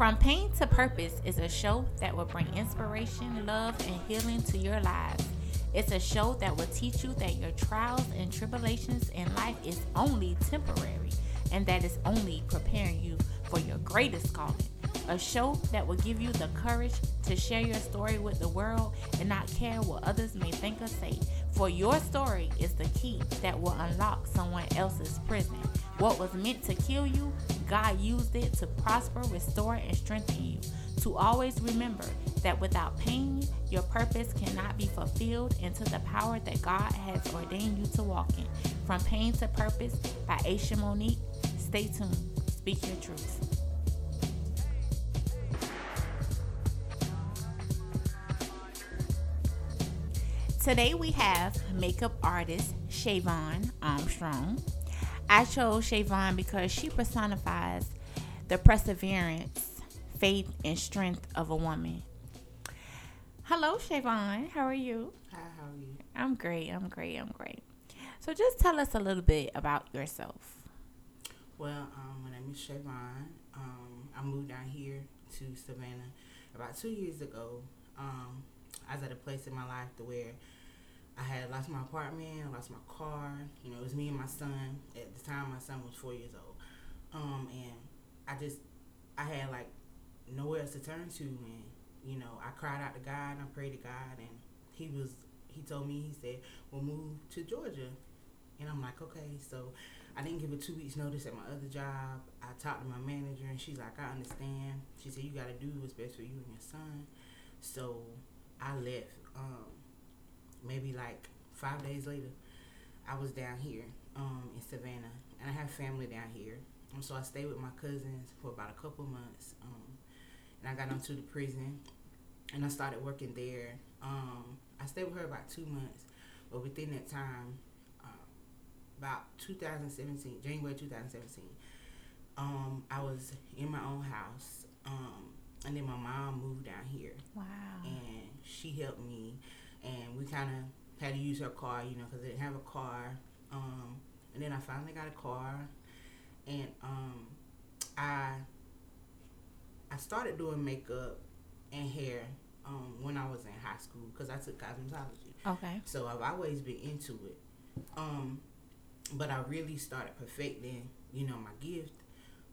From Pain to Purpose is a show that will bring inspiration, love, and healing to your lives. It's a show that will teach you that your trials and tribulations in life is only temporary and that it's only preparing you for your greatest calling. A show that will give you the courage to share your story with the world and not care what others may think or say. For your story is the key that will unlock someone else's prison. What was meant to kill you, God used it to prosper, restore, and strengthen you. To always remember that without pain, your purpose cannot be fulfilled into the power that God has ordained you to walk in. From Pain to Purpose by Asha Monique. Stay tuned. Speak your truth. Today we have makeup artist Shavon Armstrong. I chose Shavon because she personifies the perseverance, faith, and strength of a woman. Hello, Shavon. How are you? Hi, how are you? I'm great. So just tell us a little bit about yourself. Well, my name is Shavon. I moved down here to Savannah about 2 years ago. I was at a place in my life to where I had lost my apartment, I lost my car. You know, it was me and my son. At the time, my son was 4 years old. And I had, like, nowhere else to turn to. And, you know, I cried out to God, and I prayed to God. And he told me, he said, we'll move to Georgia. And I'm like, okay. So I didn't give a 2 weeks notice at my other job. I talked to my manager, and she's like, I understand. She said, you got to do what's best for you and your son. So I left. Maybe like 5 days later, I was down here in Savannah, and I have family down here. And so I stayed with my cousins for about a couple months, and I got onto the prison, and I started working there. I stayed with her about 2 months, but within that time, about 2017, January 2017, I was in my own house, and then my mom moved down here. Wow. And she helped me. And we kind of had to use her car, you know, because I didn't have a car. And then I finally got a car. And I started doing makeup and hair when I was in high school because I took cosmetology. Okay. So I've always been into it. But I really started perfecting, you know, my gift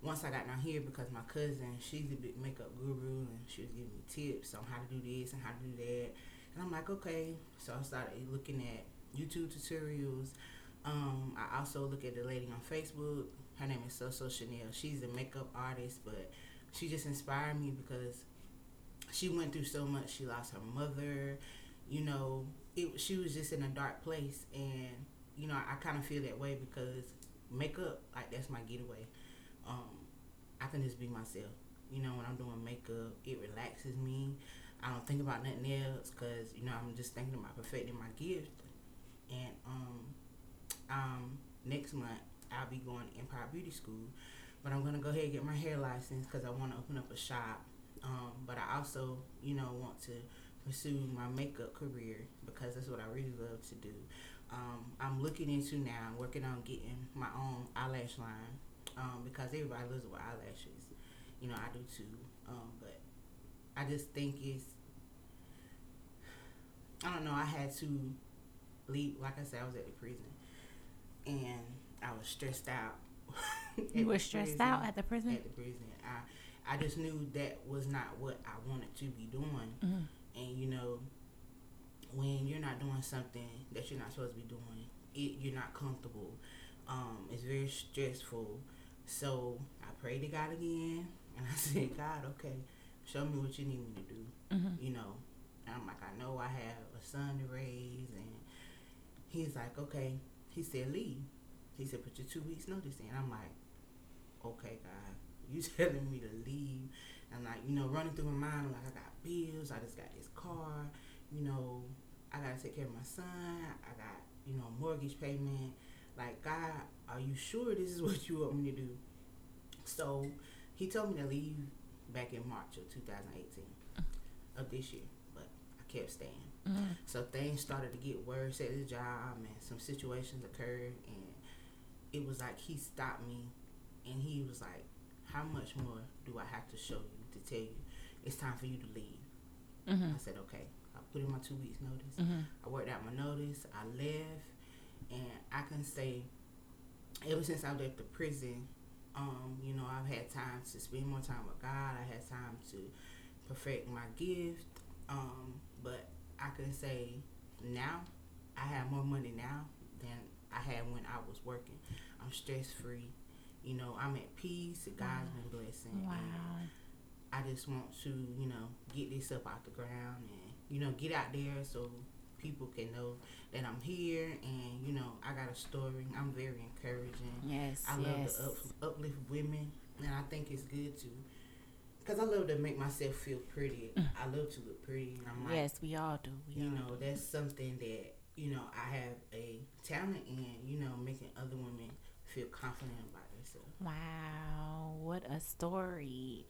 once I got down here because my cousin, she's a big makeup guru, and she was giving me tips on how to do this and how to do that. And I'm like, okay. So I started looking at YouTube tutorials. I also look at the lady on Facebook. Her name is So So Chanel. She's a makeup artist, but she just inspired me because she went through so much. She lost her mother. You know, she was just in a dark place. And, you know, I kind of feel that way because makeup, like, that's my getaway. I can just be myself. You know, when I'm doing makeup, it relaxes me. I don't think about nothing else because, you know, I'm just thinking about perfecting my gift. And next month, I'll be going to Empire Beauty School. But I'm going to go ahead and get my hair license because I want to open up a shop. But I also, you know, want to pursue my makeup career because that's what I really love to do. I'm looking into now, working on getting my own eyelash line because everybody lives with eyelashes. You know, I do too. But I just think I don't know, I had to leave. Like I said, I was at the prison, and I was stressed out. You were stressed out at the prison? At the prison. I just knew that was not what I wanted to be doing. Mm-hmm. And, you know, when you're not doing something that you're not supposed to be doing, you're not comfortable. It's very stressful. So I prayed to God again, and I said, God, okay. Show me what you need me to do, mm-hmm. you know. And I'm like, I know I have a son to raise. And he's like, okay. He said, leave. He said, put your 2 weeks notice in. I'm like, okay, God, you telling me to leave. And I'm like, you know, running through my mind, I'm like, I got bills. I just got this car. You know, I got to take care of my son. I got, you know, mortgage payment. Like, God, are you sure this is what you want me to do? So he told me to leave back in March of 2018 of this year, but I kept staying. Mm-hmm. So things started to get worse at the job, and some situations occurred, and it was like he stopped me, and he was like, how much more do I have to show you to tell you it's time for you to leave. Mm-hmm. I said, okay. I put in my 2 weeks notice. Mm-hmm. I worked out my notice. I left. And I can say, ever since I left the prison, you know, I've had time to spend more time with God. I had time to perfect my gift. But I can say now, I have more money now than I had when I was working. I'm stress-free. You know, I'm at peace. God's been blessing. Wow. And I just want to, you know, get this up out the ground and, you know, get out there so people can know that I'm here and, you know, I got a story. I'm very encouraging. Yes, I love to uplift women, and I think it's good to, because I love to make myself feel pretty. I love to look pretty. And I'm like, yes, we all do. You know, that's something that, you know, I have a talent in, you know, making other women feel confident about themselves. Wow, what a story.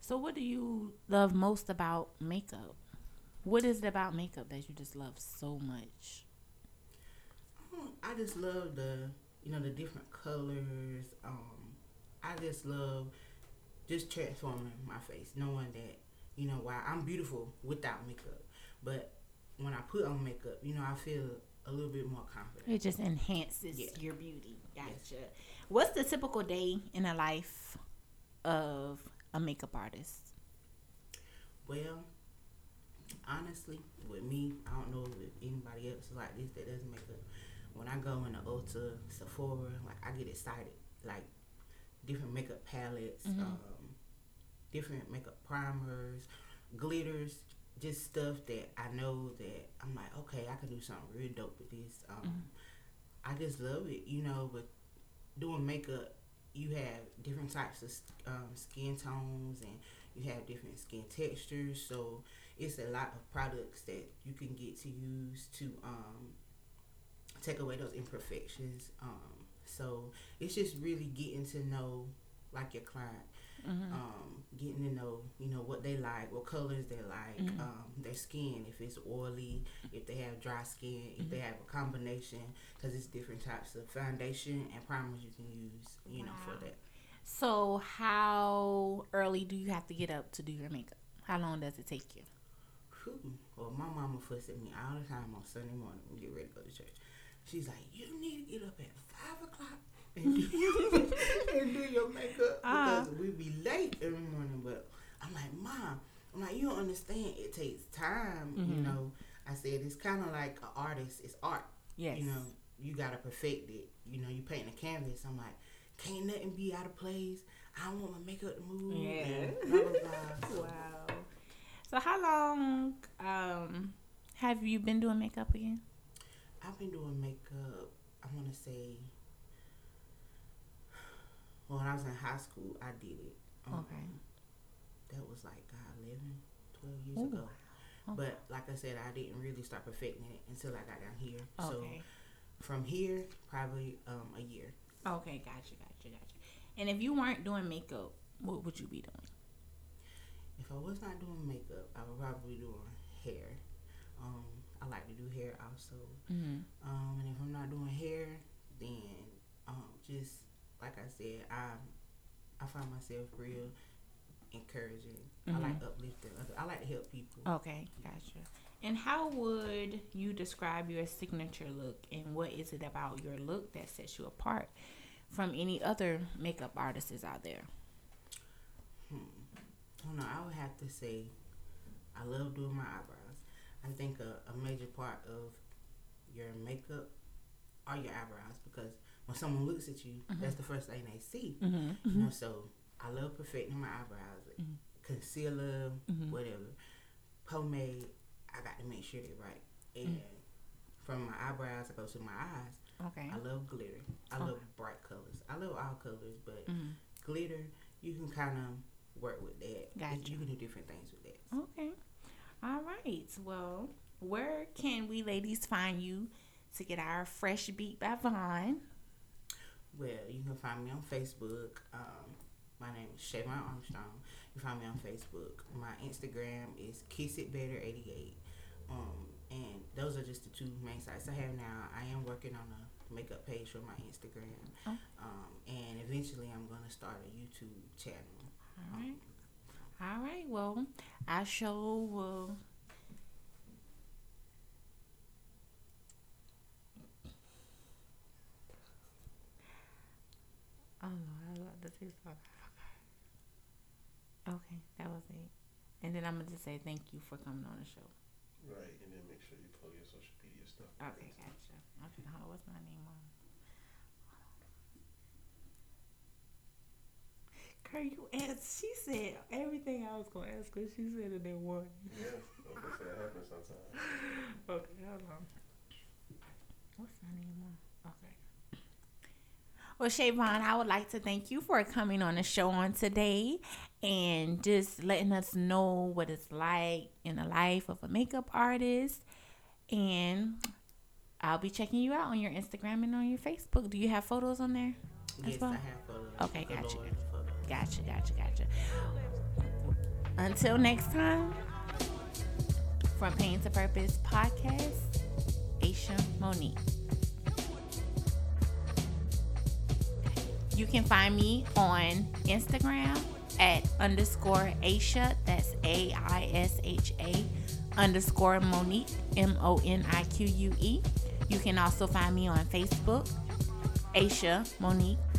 So what do you love most about makeup? What is it about makeup that you just love so much? I just love the, you know, the different colors. I just love just transforming my face, knowing that, you know, why I'm beautiful without makeup. But when I put on makeup, you know, I feel a little bit more confident. It just enhances your beauty. Gotcha. Yes. What's the typical day in the life of a makeup artist? Well, honestly, with me, I don't know if anybody else is like this that doesn't make up. When I go in the Ulta, Sephora, like I get excited. Like different makeup palettes, mm-hmm. Different makeup primers, glitters, just stuff that I know that I'm like, okay, I can do something real dope with this. I just love it, you know. With doing makeup, you have different types of skin tones and you have different skin textures, so it's a lot of products that you can get to use to take away those imperfections. So it's just really getting to know, like, your client, mm-hmm. Getting to know, you know, what they like, what colors they like, mm-hmm. Their skin, if it's oily, if they have dry skin, if mm-hmm. they have a combination, because it's different types of foundation and primers you can use, you know, for that. So how early do you have to get up to do your makeup? How long does it take you? Well, my mama fussed at me all the time on Sunday morning when we get ready to go to church. She's like, you need to get up at 5 o'clock and do your makeup because we be late every morning. But I'm like, Mom, you don't understand. It takes time, mm-hmm. you know. I said, it's kind of like an artist. It's art. Yes. You know, you got to perfect it. You know, you paint a canvas. I'm like, can't nothing be out of place. I don't want my makeup to move. Yeah. Blah, blah, blah. Wow. So how long have you been doing makeup again? I've been doing makeup, I want to say, well, when I was in high school, I did it. Okay. That was like 11, 12 years ago. Okay. But like I said, I didn't really start perfecting it until I got down here. Okay. So from here, probably a year. Okay, gotcha. And if you weren't doing makeup, what would you be doing? If I was not doing makeup, I would probably be doing hair. I like to do hair also. Mm-hmm. And if I'm not doing hair, then just like I said, I find myself real encouraging. Mm-hmm. I like uplifting. I like to help people. Okay, gotcha. And how would you describe your signature look, and what is it about your look that sets you apart from any other makeup artists out there? I don't know. I would have to say I love doing my eyebrows. I think a major part of your makeup are your eyebrows, because when someone looks at you, mm-hmm. that's the first thing they see. Mm-hmm. You know, so I love perfecting my eyebrows. Mm-hmm. Concealer, mm-hmm. whatever. Pomade, I got to make sure they're right. And mm-hmm. from my eyebrows, I go to my eyes. Okay. I love glitter. I love bright colors. I love all colors, but mm-hmm. glitter, you can kind of work with that. Gotcha. You can do different things with that. Okay. All right. Well, where can we ladies find you to get our Fresh Beat by Vaughn? Well, you can find me on Facebook. My name is Shavon Armstrong. You can find me on Facebook. My Instagram is kissitbetter88. And those are just the two main sites I have now. I am working on a makeup page for my Instagram. And eventually I'm going to start a YouTube channel. All right. All right, well, I sure will. Oh, Lord, I love the TikTok. Okay, that was it. And then I'm going to just say thank you for coming on the show. Right, and then make sure you plug your social media stuff. Okay, gotcha. Okay, hold on, what's my name on? Girl, you asked. She said everything I was going to ask her. She said it in one. Yeah, I'm going to say it happens sometimes. Okay, hold on. What's my name on? Okay. Well, Shavon, I would like to thank you for coming on the show on today and just letting us know what it's like in the life of a makeup artist. And I'll be checking you out on your Instagram and on your Facebook. Do you have photos on there? Yes, well? I have photos. Okay, gotcha. Gotcha. Until next time, from Pain to Purpose podcast, Asha Monique. You can find me on Instagram at _Asha. That's @AISHA_Monique, MONIQUE. You can also find me on Facebook, Asha Monique.